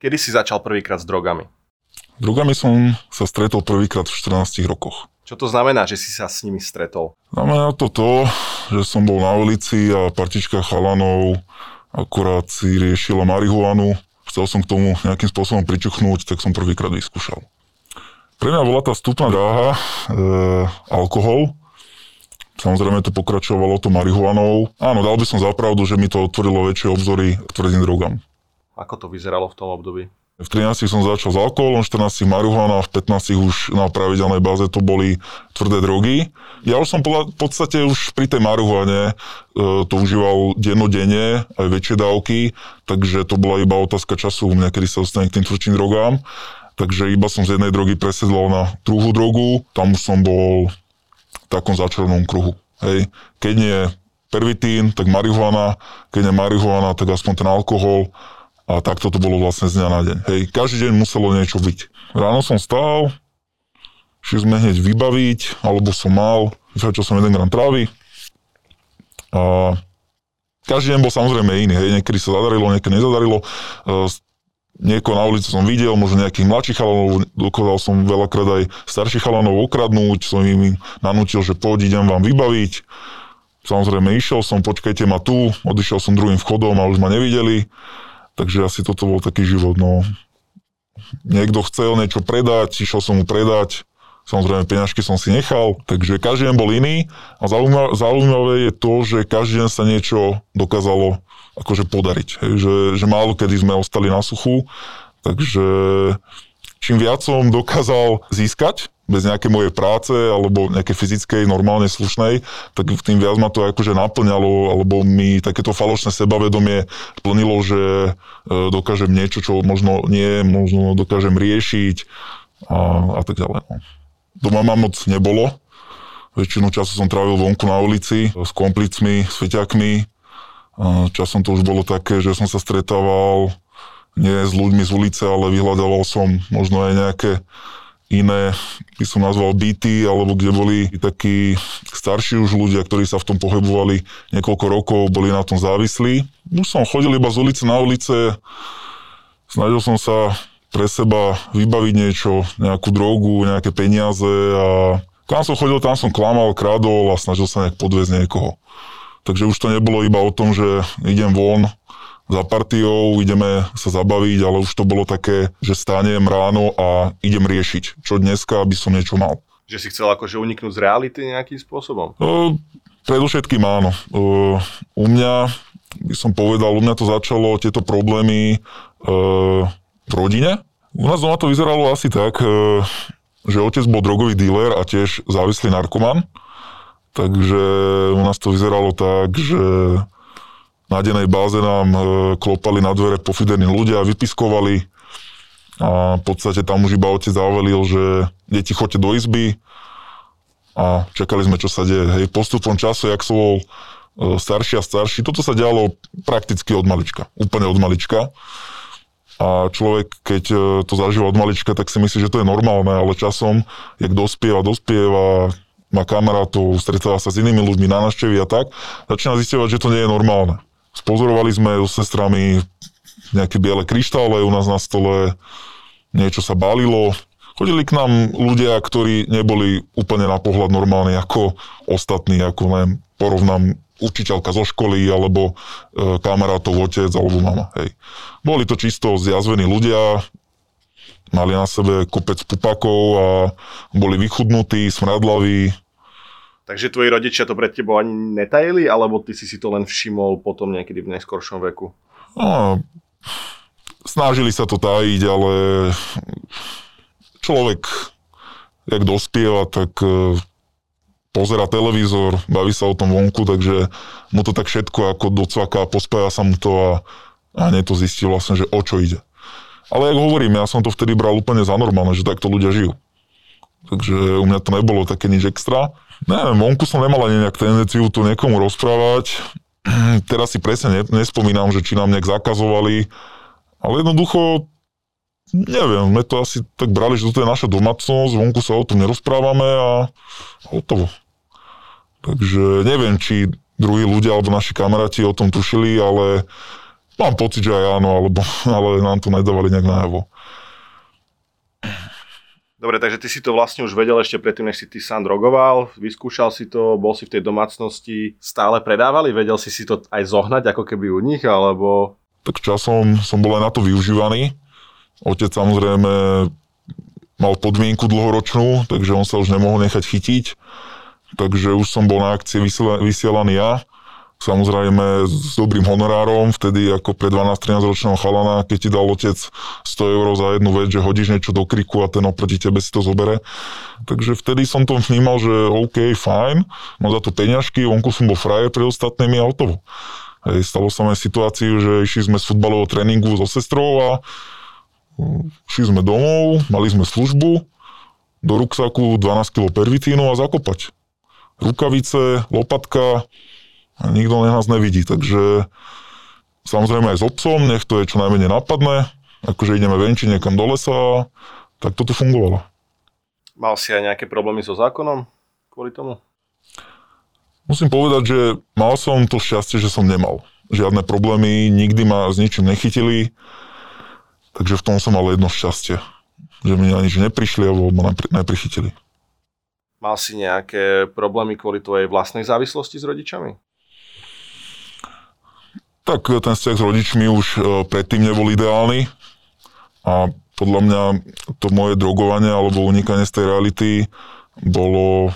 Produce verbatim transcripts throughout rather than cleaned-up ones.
Kedy si začal prvýkrát s drogami? S drogami som sa stretol prvýkrát v štrnástich rokoch. Čo to znamená, že si sa s nimi stretol? Znamená to to, že som bol na ulici a partička chalanov akorát si riešila marihuanu. Chcel som k tomu nejakým spôsobom pričuchnúť, tak som prvýkrát vyskúšal. Pre mňa bola tá vstupná dráha e, alkohol. Samozrejme to pokračovalo to marihuanou. Áno, dal by som za pravdu, že mi to otvorilo väčšie obzory k tvrdým drogám. Ako to vyzeralo v tom období? V trinástich som začal s alkoholom, štrnástich marihuana, v pätnástich už na pravidelnej báze to boli tvrdé drogy. Ja už som v podstate už pri tej marihuane e, to užíval dennodenne, aj väčšie dávky, takže to bola iba otázka času, niekedy sa dostane k tým tvrdším drogám. Takže iba som z jednej drogy presedlal na druhú drogu, tam už som bol v takom začarnom kruhu. Hej. Keď nie pervitín, tak marihuana, keď nie marihuana, tak aspoň ten alkohol. A takto to bolo vlastne z dňa na deň. Hej, každý deň muselo niečo byť. Ráno som stál, šiel sme hneď vybaviť, alebo som mal, vyfajčil som jeden gram trávy. A každý deň bol samozrejme iný. Hej, niekedy sa zadarilo, niekedy nezadarilo. Niekoho na ulici som videl, možno nejakých mladších chalanov, dokázal som veľakrát aj starších chalanov okradnúť, som im nanútil, že poď, idem vám vybaviť. Samozrejme išiel som, počkajte ma tu, odišiel som druhým vchodom a už ma nevideli. Takže asi toto bol taký život, no. Niekto chcel niečo predať, išiel som mu predať, samozrejme peňažky som si nechal, takže každý deň bol iný a zaujímavé je to, že každý deň sa niečo dokázalo akože podariť, hej, že, že málo kedy sme ostali na suchu, takže čím viac som dokázal získať, bez nejakej mojej práce, alebo nejakej fyzickej, normálne slušnej, tak tým viac ma to akože naplňalo, alebo mi takéto falošné sebavedomie plnilo, že dokážem niečo, čo možno nie, možno dokážem riešiť a, a tak ďalej. Doma ma moc nebolo. Väčšinu času som trávil vonku na ulici s komplicmi, s feťakmi. Časom to už bolo také, že som sa stretával nie s ľuďmi z ulice, ale vyhľadával som možno aj nejaké iné, by som nazval byty, alebo kde boli takí starší už ľudia, ktorí sa v tom pohybovali niekoľko rokov, boli na tom závislí. Už som chodil iba z ulice na ulice, snažil som sa pre seba vybaviť niečo, nejakú drogu, nejaké peniaze a kam som chodil, tam som klamal, kradol a snažil sa nejak podviezť niekoho. Takže už to nebolo iba o tom, že idem von za partiou, ideme sa zabaviť, ale už to bolo také, že stanem ráno a idem riešiť, čo dneska by som niečo mal. Že si chcel akože uniknúť z reality nejakým spôsobom? E, predovšetkým áno. E, u mňa, by som povedal, u mňa to začalo tieto problémy e, v rodine. U nás doma to vyzeralo asi tak, e, že otec bol drogový dealer a tiež závislý narkoman. Takže u nás to vyzeralo tak, že na dennej báze nám klopali na dvere pofiderní ľudia, vypiskovali a v podstate tam už iba otec zavelil, že deti choďte do izby a čakali sme, čo sa deje. Hej, postupom času, jak som bol starší a starší, toto sa dialo prakticky od malička, úplne od malička. A človek, keď to zažíva od malička, tak si myslí, že to je normálne, ale časom, jak dospieva, dospieva, má kamarátov, stretáva sa s inými ľuďmi na návštevy a tak, začína zistievať, že to nie je normálne. Spozorovali sme so sestrami nejaké biele kryštále u nás na stole, niečo sa balilo. Chodili k nám ľudia, ktorí neboli úplne na pohľad normálni ako ostatní, ako neviem, porovnám učiteľka zo školy, alebo e, kamarátov otec, alebo mama. Hej. Boli to čisto zjazvení ľudia, mali na sebe kopec pupakov a boli vychudnutí, smradlaví. Takže tvoji rodičia to pred tebou ani netajili, alebo ty si si to len všimol potom niekedy v neskoršom veku? No, snažili sa to tajiť, ale človek, jak dospieva, tak pozerá televízor, baví sa o tom vonku, takže mu to tak všetko ako docvaká, pospája sa mu to a, a nie to zistil vlastne, že o čo ide. Ale jak hovorím, ja som to vtedy bral úplne za normálne, že takto ľudia žijú. Takže u mňa to nebolo také nič extra. Neviem, vonku som nemal ani nejak tendenciu to niekomu rozprávať. Teraz si presne nespomínam, že či nám nejak zakazovali, ale jednoducho, neviem, sme to asi tak brali, že toto je naša domácnosť, vonku sa o tom nerozprávame a hotovo. Takže neviem, či druhí ľudia alebo naši kamaráti o tom tušili, ale Mám pocit, že aj áno, alebo, ale nám to nedávali nejak najavo. Dobre, takže ty si to vlastne už vedel ešte predtým, než si ty sám drogoval, vyskúšal si to, bol si v tej domácnosti, stále predávali, vedel si si to aj zohnať ako keby u nich, alebo... Tak časom som bol aj na to využívaný. Otec samozrejme mal podmienku dlhoročnú, takže on sa už nemohol nechať chytiť. Takže už som bol na akcie vysielaný ja. Samozrejme s dobrým honorárom, vtedy ako pre dvanásť trinásťročného chalana, keď ti dal otec sto eur za jednu vec, že hodíš niečo do kriku a ten oproti tebe si to zobere. Takže vtedy som to vnímal, že OK, fajn, mám za to peňažky, vonku som bol frajer pre ostatnými a hotovo. Hej, stalo sa mi situáciu, že išli sme z futbalového tréningu so sestrou a šli sme domov, mali sme službu, do ruksaku dvanásť kilogramov pervitínu a zakopať. Rukavice, lopatka, nikto nás nevidí, takže samozrejme aj s obsom, nech to je čo najmenej napadné, akože ideme venči niekam do lesa, tak toto fungovalo. Mal si aj nejaké problémy so zákonom kvôli tomu? Musím povedať, že mal som to šťastie, že som nemal. Žiadne problémy, nikdy ma s ničím nechytili, takže v tom som mal jedno šťastie, že mi na nič neprišli alebo ma neprichytili. Mal si nejaké problémy kvôli tvojej vlastnej závislosti s rodičami? Tak ten vzťah s rodičmi už predtým nebol ideálny a podľa mňa to moje drogovanie alebo unikanie z tej reality bolo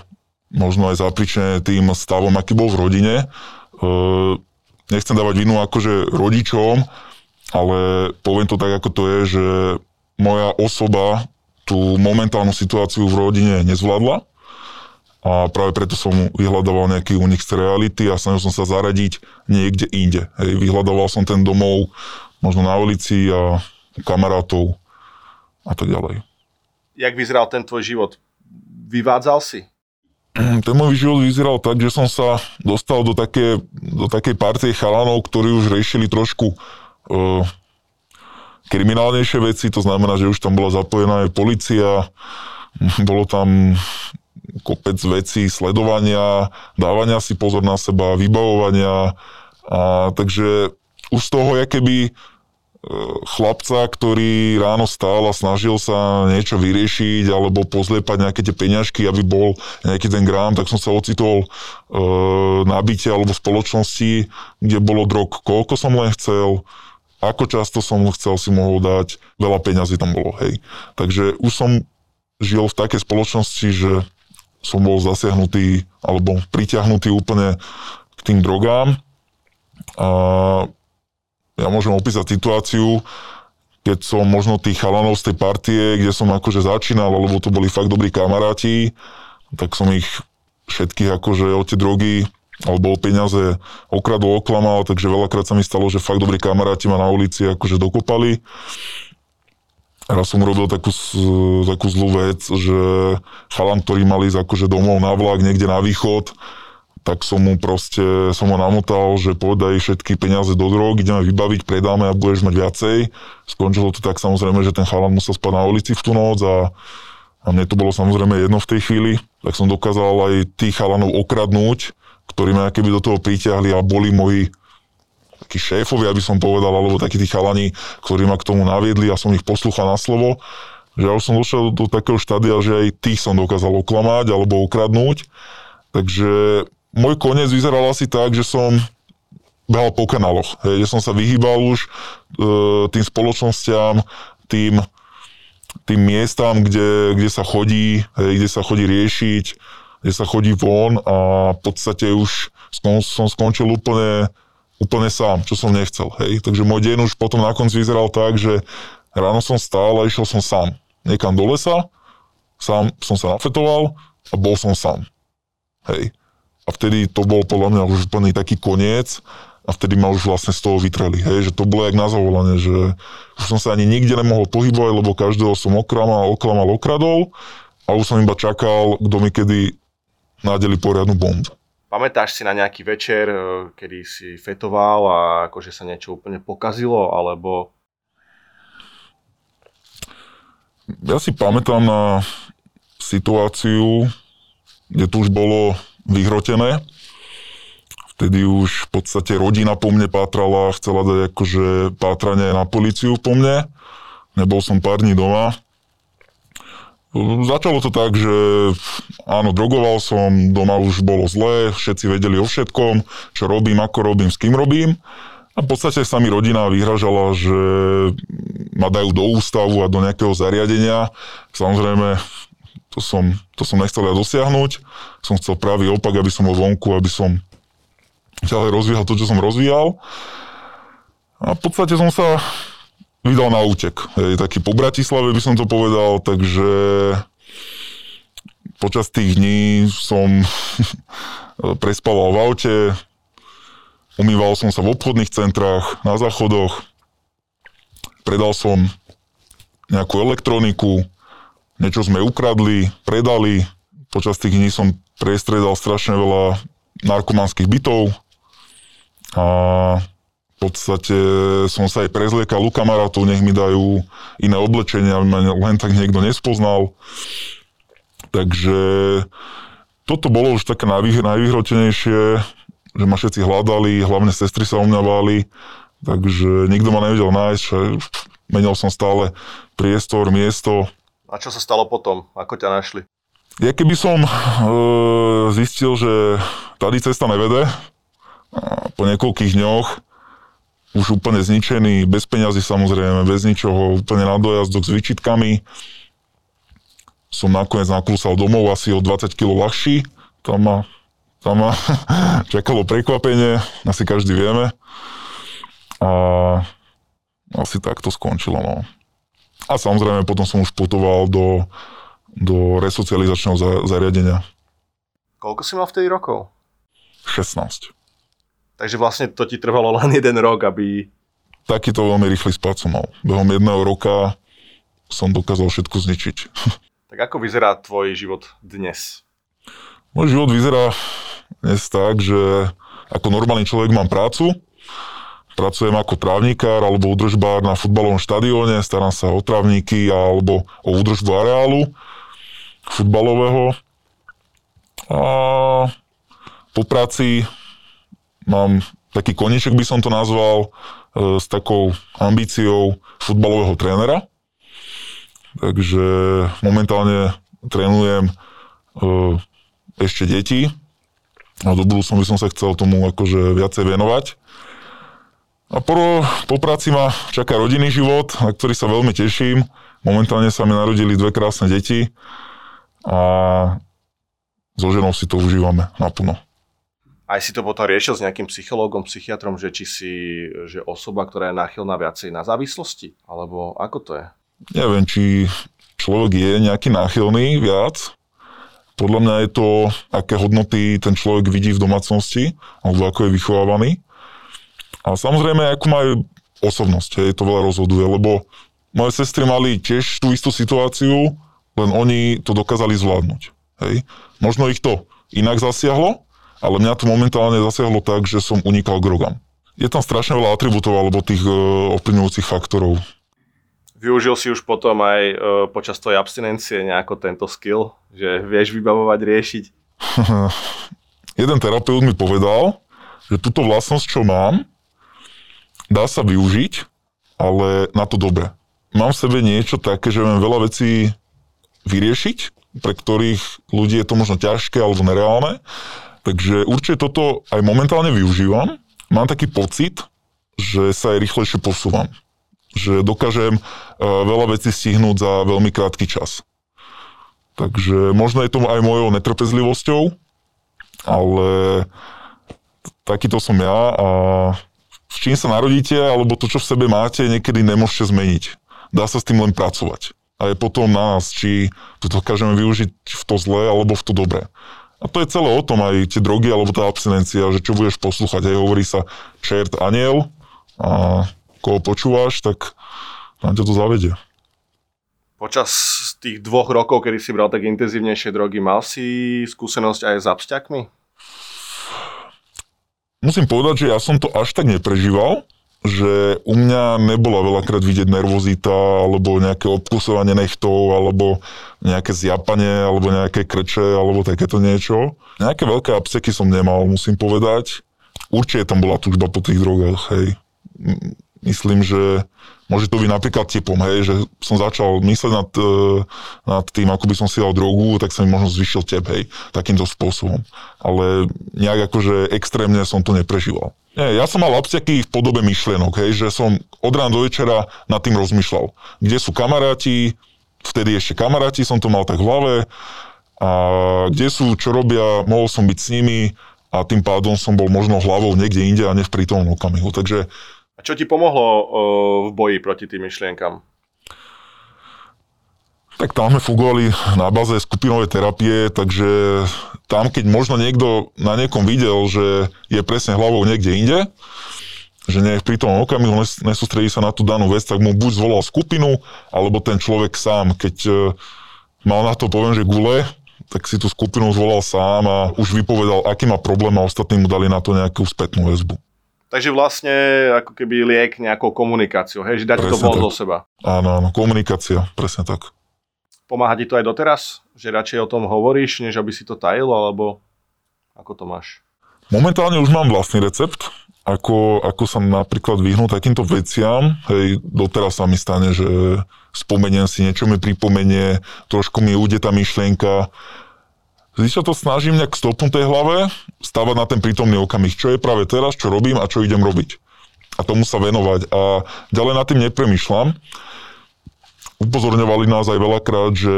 možno aj zapríčinené tým stavom, aký bol v rodine. Nechcem dávať vinu akože rodičom, ale poviem to tak, ako to je, že moja osoba tú momentálnu situáciu v rodine nezvládla. A práve preto som vyhľadával nejaký únik z reality a snažil som sa zaradiť niekde inde. Hej, vyhľadával som ten domov, možno na ulici a kamarátov a tak ďalej. Jak vyzeral ten tvoj život? Vyvádzal si? Ten môj život vyzeral tak, že som sa dostal do také, do takej partie chalanov, ktorí už riešili trošku uh, kriminálnejšie veci, to znamená, že už tam bola zapojená aj polícia, bolo tam... kopec vecí, sledovania, dávania si pozor na seba, vybavovania. A takže už z toho je keby chlapca, ktorý ráno stál a snažil sa niečo vyriešiť alebo pozliepať nejaké tie peňažky, aby bol nejaký ten grám, tak som sa ocitol e, na byte alebo v spoločnosti, kde bolo drog, koľko som len chcel, ako často som chcel, si mohol dať, veľa peňazí tam bolo, hej. Takže už som žil v takej spoločnosti, že som bol zasiahnutý, alebo pritiahnutý úplne k tým drogám. A ja môžem opísať situáciu, keď som možno tých chalanov z tej partie, kde som akože začínal, lebo to boli fakt dobrí kamaráti, tak som ich všetkých akože o tie drogy, alebo o peniaze okradol, oklamal, takže veľakrát sa mi stalo, že fakt dobrí kamaráti ma na ulici akože dokopali. Raz som urobil takú, takú zlú vec, že chalan, ktorý mal ísť akože domov na vlak, niekde na východ, tak som mu proste, som ho namotal, že podaj všetky peniaze do drog, ideme vybaviť, predáme a budeš mať viacej. Skončilo to tak samozrejme, že ten chalan musel spať na ulici v tú noc a, a mne to bolo samozrejme jedno v tej chvíli. Tak som dokázal aj tých chalanov okradnúť, ktorí ma keby do toho pritiahli a boli moji takí šéfovi, aby som povedal, alebo takí tí chalani, ktorí ma k tomu naviedli a som ich poslúchal na slovo, že ja už som došiel do takého štádia, že aj tých som dokázal oklamať alebo ukradnúť. Takže môj koniec vyzeral asi tak, že som behal po kanáloch, hej, že som sa vyhýbal už tým spoločnostiam, tým, tým miestam, kde, kde sa chodí, hej, kde sa chodí riešiť, kde sa chodí von a v podstate už skon, som skončil úplne úplne sám, čo som nechcel, hej. Takže môj deň už potom na konci vyzeral tak, že ráno som stál a išiel som sám. Niekam do lesa, sám som sa nafetoval a bol som sám, hej. A vtedy to bol podľa mňa už úplný taký koniec a vtedy ma už vlastne z toho vytreli, hej, že to bolo jak na zavolanie, že už som sa ani nikde nemohol pohybovať, lebo každého som oklamal, oklamal, okradol a už som iba čakal, kto mi kedy nádeli poriadnu bombu. Pamätáš si na nejaký večer, kedy si fetoval a akože sa niečo úplne pokazilo, alebo... Ja si pamätám na situáciu, kde to už bolo vyhrotené. vtedy už v podstate rodina po mne pátrala a chcela dať akože pátranie na políciu po mne. Nebol som pár dní doma. Začalo to tak, že áno, drogoval som, doma už bolo zlé, všetci vedeli o všetkom, čo robím, ako robím, s kým robím. A v podstate sa mi rodina vyhražala, že ma dajú do ústavu a do nejakého zariadenia. Samozrejme, to som, to som nechcel ja dosiahnuť. Som chcel pravý opak, aby som bol vonku, aby som ďalej rozvíjal to, čo som rozvíjal. A v podstate som sa vydal na útek. Hej, taký po Bratislave by som to povedal, takže počas tých dní som prespával v aute, umýval som sa v obchodných centrách, na záchodoch, predal som nejakú elektroniku, niečo sme ukradli, predali. Počas tých dní som prestredal strašne veľa narkomanských bytov a v podstate som sa aj prezliekal u kamarátov, nech mi dajú iné oblečenie, aby ma len tak niekto nespoznal. Takže toto bolo už také najvyhrotenejšie, že ma všetci hľadali, hlavne sestry sa o mňa báli, takže nikto ma nevedel nájsť, menil som stále priestor, miesto. A čo sa stalo potom? Ako ťa našli? Ja keby som e, zistil, že tady cesta nevede, po niekoľkých dňoch už úplne zničený, bez peňazí samozrejme, bez ničoho, úplne na dojazdok s výčitkami. Som nakoniec naklusal domov asi o dvadsať kilogramov ľahší. Tam ma, tam ma čakalo prekvapenie, asi každý vieme. A asi tak to skončilo. No. A samozrejme potom som už putoval do, do resocializačného zariadenia. Koľko si mal vtedy rokov? šestnásť. Takže vlastne to ti trvalo len jeden rok, aby... Takýto veľmi rýchly spád som mal. Behom jedného roka som dokázal všetko zničiť. Tak ako vyzerá tvoj život dnes? Môj život vyzerá dnes tak, že ako normálny človek mám prácu. Pracujem ako trávnikár alebo údržbár na futbalovom štadióne. Starám sa o trávniky alebo o údržbu areálu futbalového. A po práci mám taký koniček, by som to nazval, e, s takou ambíciou futbalového trénera. Takže momentálne trénujem e, ešte deti a do budúcnosti by som sa chcel tomu akože viacej venovať. A po, po práci ma čaká rodinný život, na ktorý sa veľmi teším. Momentálne sa mi narodili dve krásne deti a so ženou si to užívame naplno. Aj si to potom riešil s nejakým psychológom, psychiatrom, že či si že osoba, ktorá je náchylná viacej na závislosti? Alebo ako to je? Neviem, či človek je nejaký náchylný viac. Podľa mňa je to, aké hodnoty ten človek vidí v domácnosti, alebo ako je vychovávaný. A samozrejme, ako majú osobnosť, je to veľa rozhoduje, lebo moje sestry mali tiež tú istú situáciu, len oni to dokázali zvládnuť. Hej. Možno ich to inak zasiahlo, ale mňa to momentálne zasiahlo tak, že som unikal k drogám. Je tam strašne veľa atribútov alebo tých e, ovplyvňujúcich faktorov. Využil si už potom aj e, počas tvojej abstinencie nejako tento skill, že vieš vybavovať, riešiť? Jeden terapeut mi povedal, že túto vlastnosť, čo mám, dá sa využiť, ale na to dobre. Mám v sebe niečo také, že viem veľa vecí vyriešiť, pre ktorých ľudí je to možno ťažké alebo nereálne. Takže určite toto aj momentálne využívam. Mám taký pocit, že sa aj rýchlejšie posúvam. Že dokážem veľa vecí stihnúť za veľmi krátky čas. Takže možno je to aj mojou netrpezlivosťou, ale takýto som ja a s čím sa narodíte, alebo to, čo v sebe máte, niekedy nemôžete zmeniť. Dá sa s tým len pracovať. A je potom na nás, či to dokážeme využiť v to zlé, alebo v to dobré. A to je celé o tom, aj tie drogy, alebo tá abstinencia, že čo budeš poslúchať. Hej, hovorí sa čert, aniel a koho počúvaš, tak tam ťa to zavedie. Počas tých dvoch rokov, kedy si bral tak intenzívnejšie drogy, mal si skúsenosť aj s absťakmi? Musím povedať, že ja som to až tak neprežíval, že u mňa nebola veľakrát vidieť nervozita, alebo nejaké obkusovanie nechtov, alebo nejaké zjapanie, alebo nejaké krče, alebo takéto niečo. Nejaké veľké abseky som nemal, musím povedať. Určite tam bola túžba po tých drogách, hej. Myslím, že môže to byť napríklad tepom, hej, že som začal mysleť nad, nad tým, ako by som si dal drogu, tak sa mi možno zvyšil tep, hej, takýmto spôsobom. Ale nejak akože extrémne som to neprežíval. Nie, ja som mal abstiaky v podobe myšlienok, hej, že som od rána do večera nad tým rozmýšľal. Kde sú kamaráti, vtedy ešte kamaráti som to mal tak v hlave, a kde sú, čo robia, mohol som byť s nimi a tým pádom som bol možno hlavou niekde inde a ne v prítomnom okamihu, takže... A čo ti pomohlo uh, v boji proti tým myšlienkam? Tak tam sme fungovali na báze skupinovej terapie, takže tam, keď možno niekto na niekom videl, že je presne hlavou niekde inde, že nie je v prítomnom okamihu, nesústredí sa na tú danú vec, tak mu buď zvolal skupinu, alebo ten človek sám. Keď uh, mal na to, poviem, že gule, tak si tú skupinu zvolal sám a už vypovedal, aký má problém, a ostatní mu dali na to nejakú spätnú väzbu. Takže vlastne ako keby liek nejakou komunikáciou, hej? Že dať presne to von zo seba. Áno, áno, komunikácia, presne tak. Pomáha ti to aj doteraz? Že radšej o tom hovoríš, než aby si to tajil, alebo ako to máš? Momentálne už mám vlastný recept, ako, ako sa napríklad vyhnúť takýmto veciam. Hej, doteraz sa mi stane, že spomeniem si, niečo mi pripomenie, trošku mi ujde tá myšlienka. Vždy sa to snažím nejak stopnutej hlave stávať na ten prítomný okamih. Čo je práve teraz, čo robím a čo idem robiť. A tomu sa venovať. A ďalej nad tým nepremýšľam. Upozorňovali nás aj veľakrát, že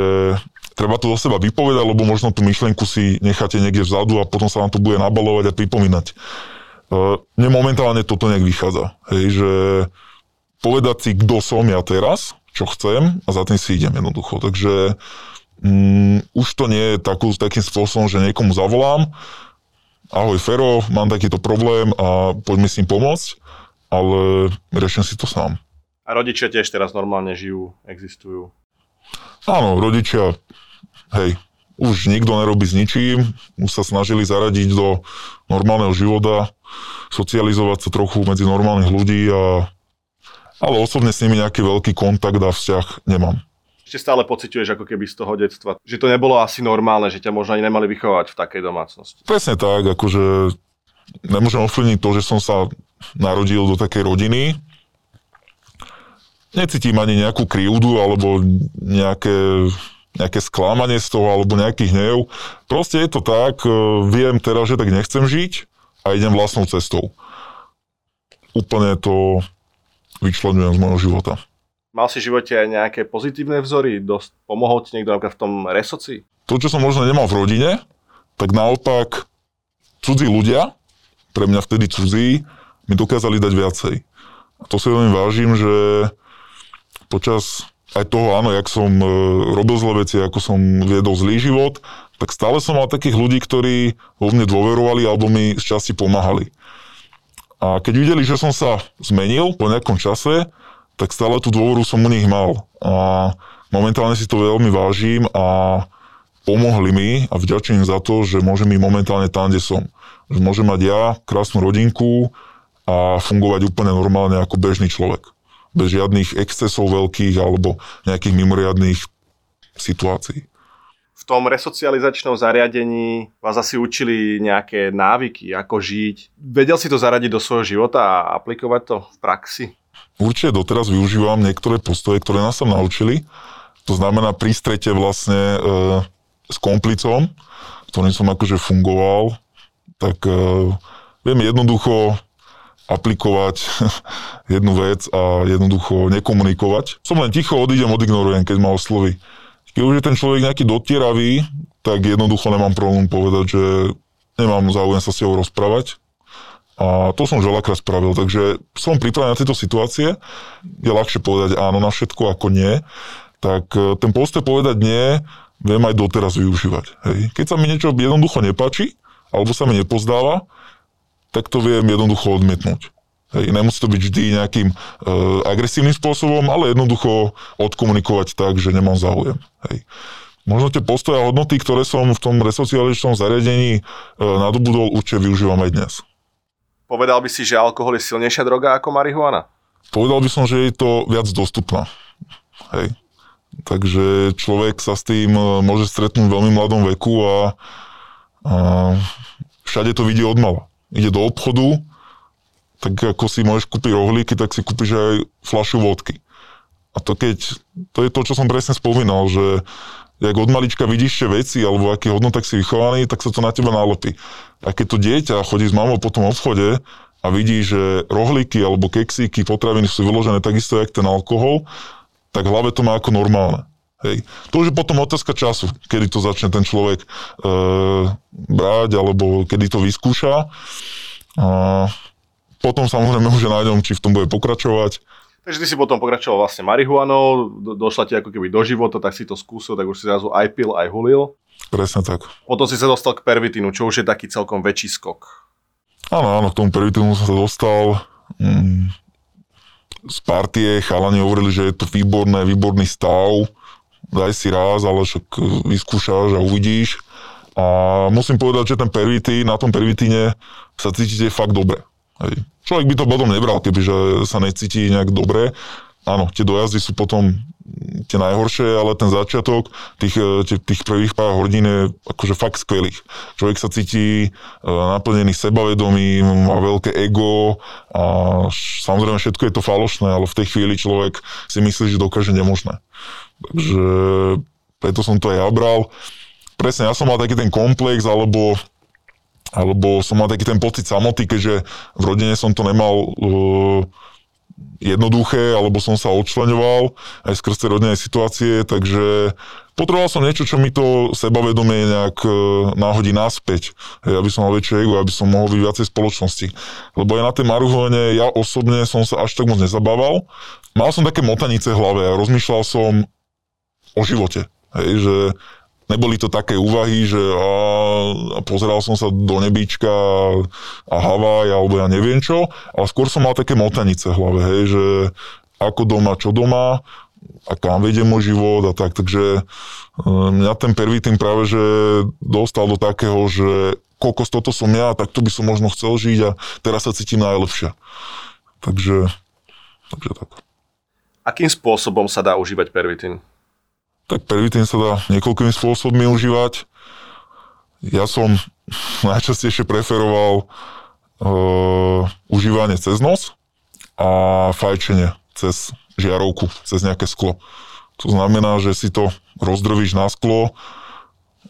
treba to do seba vypovedať, lebo možno tú myšlienku si necháte niekde vzadu a potom sa vám to bude nabalovať a pripomínať. Mne momentálne toto nejak vychádza. Hej, že povedať si, kto som ja teraz, čo chcem, a za tým si idem jednoducho. Takže... Mm, už to nie je takú, takým spôsobom, že niekomu zavolám, ahoj Fero, mám takýto problém a poďme s ním pomôcť, ale riešim si to sám. A rodičia tiež teraz normálne žijú, existujú? Áno, rodičia, hej, už nikto nerobí s ničím, už sa snažili zaradiť do normálneho života, socializovať sa trochu medzi normálnych ľudí, a, ale osobne s nimi nejaký veľký kontakt a vzťah nemám. Ešte stále pociťuješ ako keby z toho detstva, že to nebolo asi normálne, že ťa možno ani nemali vychovať v takej domácnosti. Presne tak, akože nemôžem ovplyvniť to, že som sa narodil do takej rodiny. Necítim ani nejakú krivdu, alebo nejaké, nejaké sklamanie z toho, alebo nejaký hnev. Proste je to tak, viem teraz, že tak nechcem žiť a idem vlastnou cestou. Úplne to vyčlenujem z môjho života. Mal si v živote aj nejaké pozitívne vzory? Dosť pomohol ti niekto napríklad v tom resoci? To, čo som možno nemal v rodine, tak naopak cudzí ľudia, pre mňa vtedy cudzí, mi dokázali dať viacej. A to si veľmi vážim, že počas aj toho, áno, jak som robil zlé veci, ako som viedol zlý život, tak stále som mal takých ľudí, ktorí vo mne dôverovali alebo mi z časti pomáhali. A keď videli, že som sa zmenil po nejakom čase, tak stále tú dôveru som u nich mal. A momentálne si to veľmi vážim a pomohli mi a vďačím za to, že môžem byť momentálne tam, kde som. Že môžem mať ja krásnu rodinku a fungovať úplne normálne ako bežný človek. Bez žiadnych excesov veľkých alebo nejakých mimoriadnych situácií. V tom resocializačnom zariadení vás asi učili nejaké návyky, ako žiť. Vedel si to zaradiť do svojho života a aplikovať to v praxi? Určite doteraz využívam niektoré postoje, ktoré nás tam naučili. To znamená pri strete vlastne e, s komplicom, ktorým som akože fungoval, tak e, viem jednoducho aplikovať jednu vec a jednoducho nekomunikovať. Som len ticho, odídem, odignorujem, keď ma osloví. Keď už je ten človek nejaký dotieravý, tak jednoducho nemám problém povedať, že nemám záujem sa s ňou rozprávať. A to som už veľakrát spravil, takže som pripravený na tieto situácie. Je ľahšie povedať áno na všetko, ako nie. Tak ten postoj povedať nie, viem aj doteraz využívať. Hej. Keď sa mi niečo jednoducho nepáči, alebo sa mi nepozdáva, tak to viem jednoducho odmietnúť. Hej. Nemusí to byť vždy nejakým e, agresívnym spôsobom, ale jednoducho odkomunikovať tak, že nemám záujem. Hej. Možno tie postoje a hodnoty, ktoré som v tom resocializačnom zariadení e, nadobudol, určite využívam aj dnes. Povedal by si, že alkohol je silnejšia droga ako marihuana? Povedal by som, že je to viac dostupná. Hej. Takže človek sa s tým môže stretnúť v veľmi mladom veku a, a všade to vidí odmala. ide do obchodu, tak ako si môžeš kúpiť rohlíky, tak si kúpiš aj fľašu vodky. A to keď, to je to, čo som presne spomínal, že jak od malička vidíš tie veci, alebo aký hodnotách si vychovaný, tak sa to na teba nalepí. A keď to dieťa chodí s mamou po tom obchode a vidí, že rohlíky alebo keksíky, potraviny sú vyložené takisto, jak ten alkohol, tak v hlave to má ako normálne. Hej. To už je potom otázka času, kedy to začne ten človek e, brať, alebo kedy to vyskúša. A potom samozrejme už nájdem, či v tom bude pokračovať. Takže ty si potom pokračoval vlastne marihuanou, do, došla ti ako keby do života, tak si to skúsil, tak už si zrazu aj pil, aj hulil. Presne tak. Potom si sa dostal k pervitínu, čo už je taký celkom väčší skok. Áno, áno, k tomu pervitínu som sa dostal. Mm, z partie chalani hovorili, že je to výborné, výborný stav. Daj si raz, ale však vyskúšaš a uvidíš. A musím povedať, že ten pervitín, na tom pervitíne sa cítite fakt dobre. Hej. Človek by to potom nebral, kebyže sa necíti nejak dobre. Áno, tie dojazdy sú potom tie najhoršie, ale ten začiatok tých, tých prvých pár hodín je akože fakt skvelých. Človek sa cíti naplnený sebavedomím, má veľké ego a samozrejme všetko je to falošné, ale v tej chvíli človek si myslí, že dokáže nemožné. Takže preto som to aj ja bral. Presne, ja som mal taký ten komplex, alebo alebo som mal taký ten pocit samoty, keďže v rodine som to nemal uh, jednoduché, alebo som sa odčleňoval aj skrz tej rodinnej situácie, takže potreboval som niečo, čo mi to sebavedomie nejak uh, náhodí naspäť, hej, aby som mal väčšie ego, aby som mohol byť viacej spoločnosti. Lebo aj na tej marihuane ja osobne som sa až tak moc nezabával. Mal som také motanice v hlave a rozmýšľal som o živote, hej, že neboli to také úvahy, že a, a pozeral som sa do nebíčka a Havaj, alebo ja neviem čo, ale skôr som mal také motanice v hlave, hej, že ako doma, čo doma, a kam vedie môj život a tak, takže mňa ten pervitín práve, že dostal do takého, že kokos, toto som ja, tak to by som možno chcel žiť a teraz sa cítim najlepšie. Takže, takže tak. Akým spôsobom sa dá užívať pervitín? Tak pervitín sa dá niekoľkými spôsobmi užívať. Ja som najčastejšie preferoval e, užívanie cez nos a fajčenie cez žiarovku, cez nejaké sklo. To znamená, že si to rozdrvíš na sklo,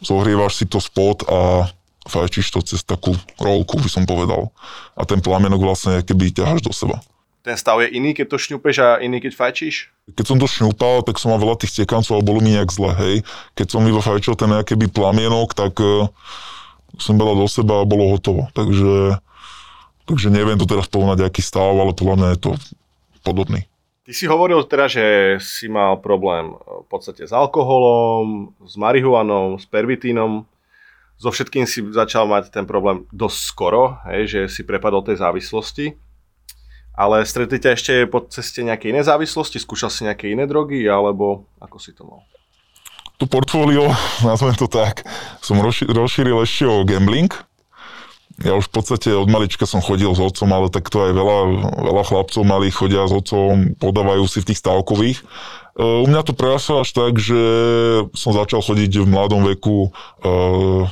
zohrievaš si to spod a fajčíš to cez takú rolku, by som povedal. A ten plamienok vlastne keby ťaháš do seba. Ten stav je iný, keď to šňupeš a iný, keď fajčíš? Keď som to šňupal, tak som mal veľa tých tekancov a bolo mi nejak zle, hej. Keď som iba fajčil ten nejaký plamienok, tak uh, som bol do seba a bolo hotovo. Takže, takže neviem to teraz povedať, aký stav, ale podľa mňa je to podobný. Ty si hovoril teda, že si mal problém v podstate s alkoholom, s marihuanou, s pervitínom. So všetkým si začal mať ten problém dosť skoro, hej, že si prepadol tej závislosti. Ale stretli ťa ešte po ceste nejakej iné závislosti? Skúšal si nejaké iné drogy, alebo ako si to mal? Tu portfólio, nazvem to tak, som rozšíril ešte o gambling. Ja už v podstate od malička som chodil s otcom, ale tak to aj veľa, veľa chlapcov malých chodia s otcom, podávajú si v tých stávkových. U mňa to preraslo až tak, že som začal chodiť v mladom veku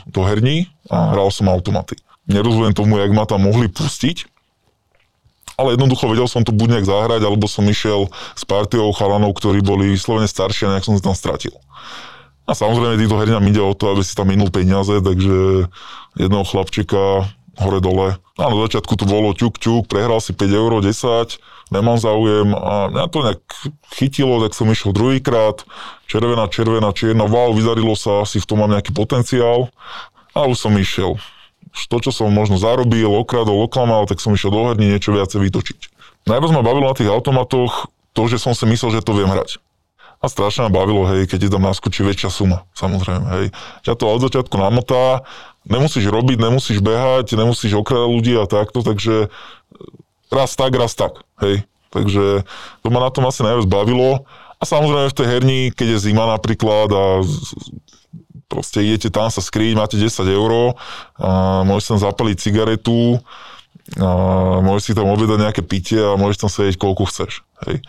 do herní a hral som automaty. Nerozumiem tomu, jak ma tam mohli pustiť. Ale jednoducho vedel som to buď nejak zahrať, alebo som išiel s partiou chalanov, ktorí boli vyslovene starší a nejak som sa tam stratil. A samozrejme týmto herňam ide o to, aby si tam minul peniaze, takže jedného chlapčika hore dole. A na začiatku to bolo ťuk ťuk, prehral si päť eur, desať, nemám záujem a mňa to nejak chytilo, tak som išiel druhýkrát, červená, červená, čierna, wow, vydarilo sa, asi v tom mám nejaký potenciál a už som išiel. To, čo som možno zarobil, okradol, oklamal, tak som išiel do herní niečo viacej vytočiť. Najviac ma bavilo na tých automatoch to, že som si myslel, že to viem hrať. A strašne ma bavilo, hej, keď ti tam naskočí väčšia suma, samozrejme, hej. Ťa to od začiatku namotá, nemusíš robiť, nemusíš behať, nemusíš okradať ľudí a takto, takže raz tak, raz tak, hej. Takže to ma na tom asi najviac bavilo. A samozrejme v tej herni, keď je zima napríklad a proste idete tam sa skryť, máte desať eur, môžeš tam zapaliť cigaretu, a môžeš si tam objedať nejaké pitie a môžeš tam sedieť koľko chceš. Hej.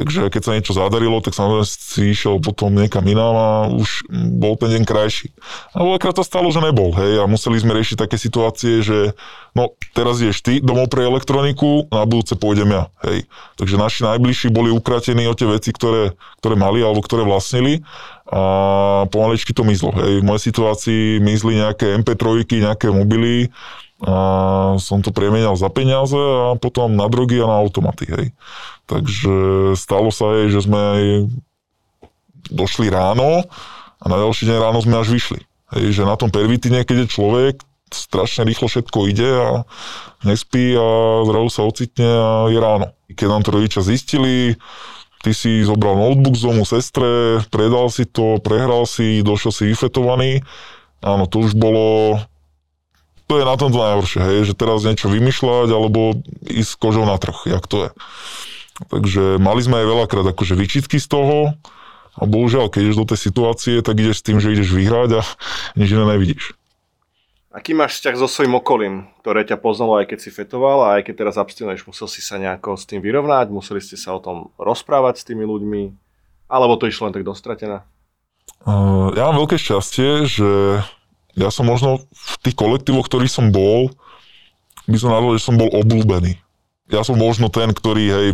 Takže keď sa niečo zadarilo, tak samozrejme si išiel potom niekam inám a už bol ten deň krajší. A veľakrát to stalo, že nebol, hej, a museli sme riešiť také situácie, že no, teraz ideš ty domov pre elektroniku, na budúce pôjdem ja, hej. Takže naši najbližší boli ukratení o tie veci, ktoré, ktoré mali alebo ktoré vlastnili a pomaličky to mizlo, hej. V mojej situácii mizli nejaké em pé trojky, nejaké mobily, a som to premenial za peniaze a potom na drogy a na automaty, hej. Takže stalo sa jej, že sme aj došli ráno a na ďalší deň ráno sme až vyšli. Hej, že na tom pervitine, keď je človek, strašne rýchlo všetko ide a nespí a zrazu sa ocitne a je ráno. Keď nám to rodičia zistili, ty si zobral notebook z domu sestre, predal si to, prehral si, došiel si vyfetovaný. Áno, to už bolo... To je na tom to najhoršie, hej, že teraz niečo vymýšľať alebo ísť kožou na trh, jak to je. Takže mali sme aj veľakrát akože výčitky z toho a bohužiaľ, keď ideš do tej situácie, tak ideš s tým, že ideš vyhrať a nič iné nevidíš. Aký máš vzťah so svojím okolím, ktoré ťa poznalo aj keď si fetoval a aj keď teraz abstinuješ, musel si sa nejako s tým vyrovnať, museli ste sa o tom rozprávať s tými ľuďmi, alebo to išlo len tak dostratené? Uh, ja mám veľké šťastie, že... Ja som možno v tých kolektívoch, ktorých som bol, by som nadal, že som bol obľúbený. Ja som možno ten, ktorý, hej,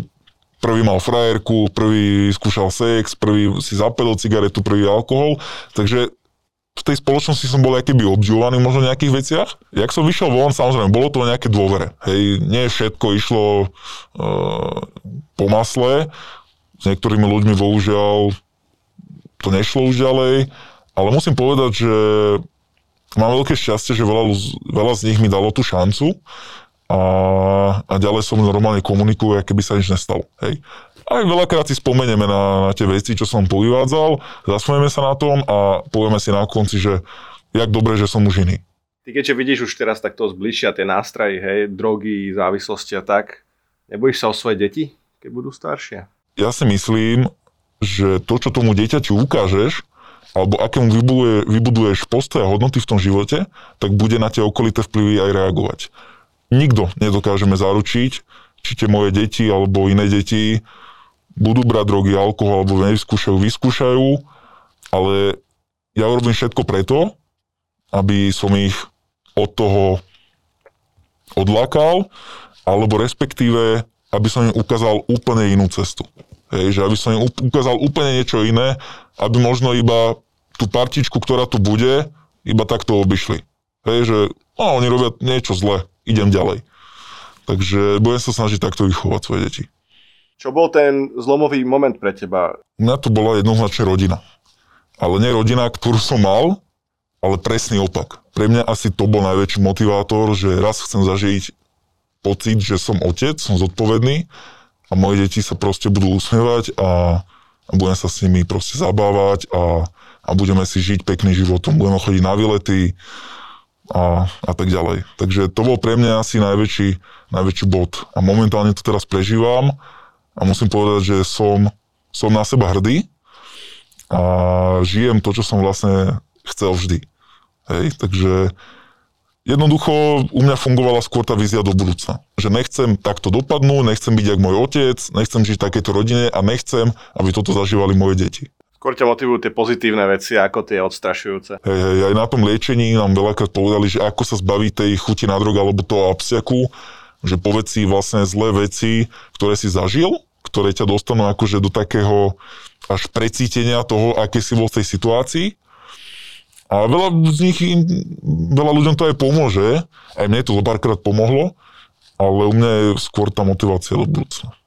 prvý mal frajerku, prvý skúšal sex, prvý si zapedol cigaretu, prvý alkohol, takže v tej spoločnosti som bol aj keby obdivovaný možno v nejakých veciach. Jak som vyšiel von, samozrejme, bolo to nejaké dôvere. Hej, nie všetko išlo uh, po masle, s niektorými ľuďmi bohužiaľ to nešlo už ďalej, ale musím povedať, že mám veľké šťastie, že veľa, veľa z nich mi dalo tú šancu a, a ďalej som normálne komunikujú, keby sa nič nestalo. Hej. Aj veľakrát si spomenieme na, na tie veci, čo som povyvádzal, zasmejeme sa na tom a povieme si na konci, že jak dobre, že som už iný. Ty keďže vidíš už teraz takto zbližšia tie nástrahy, hej, drogy, závislosti a tak, nebojíš sa o svoje deti, keď budú staršie? Ja si myslím, že to, čo tomu dieťaťu ukážeš, alebo akému vybuduje, vybuduješ postoje a hodnoty v tom živote, tak bude na tie okolité vplyvy aj reagovať. Nikto nedokážeme zaručiť, či tie moje deti alebo iné deti budú brať drogy, alkohol, alebo nevyskúšajú, vyskúšajú, ale ja urobím všetko preto, aby som ich od toho odlákal, alebo respektíve, aby som im ukázal úplne inú cestu. Hej, že aby som im ukázal úplne niečo iné, aby možno iba tú partičku, ktorá tu bude, iba takto obišli. Hej, že no, oni robia niečo zle, idem ďalej. Takže budem sa snažiť takto vychovať svoje deti. Čo bol ten zlomový moment pre teba? U mňa to bola jednoznačne rodina. Ale nie rodina, ktorú som mal, ale presný opak. Pre mňa asi to bol najväčší motivátor, že raz chcem zažiť pocit, že som otec, som zodpovedný a moje deti sa proste budú usmievať a a budeme sa s nimi proste zabávať a, a budeme si žiť pekným životom, budeme chodiť na výlety a, a tak ďalej. Takže to bol pre mňa asi najväčší, najväčší bod a momentálne to teraz prežívam a musím povedať, že som, som na seba hrdý a žijem to, čo som vlastne chcel vždy. Hej, takže jednoducho u mňa fungovala skôr tá vízia do budúcna. Že nechcem takto dopadnúť, nechcem byť jak môj otec, nechcem žiť v takejto rodine a nechcem, aby toto zažívali moje deti. Skôr ťa motivujú tie pozitívne veci, ako tie odstrašujúce. Hej, hej, aj na tom liečení nám veľakrát povedali, že ako sa zbaví tej chuti na drog alebo toho abstiaku, že povedz si vlastne zlé veci, ktoré si zažil, ktoré ťa dostanú akože do takého až precítenia toho, aké si bol v tej situácii. A veľa z nich, veľa ľuďom to aj pomôže, aj mne to párkrát pomohlo, ale u mňa je skôr tá motivácia do budúcna.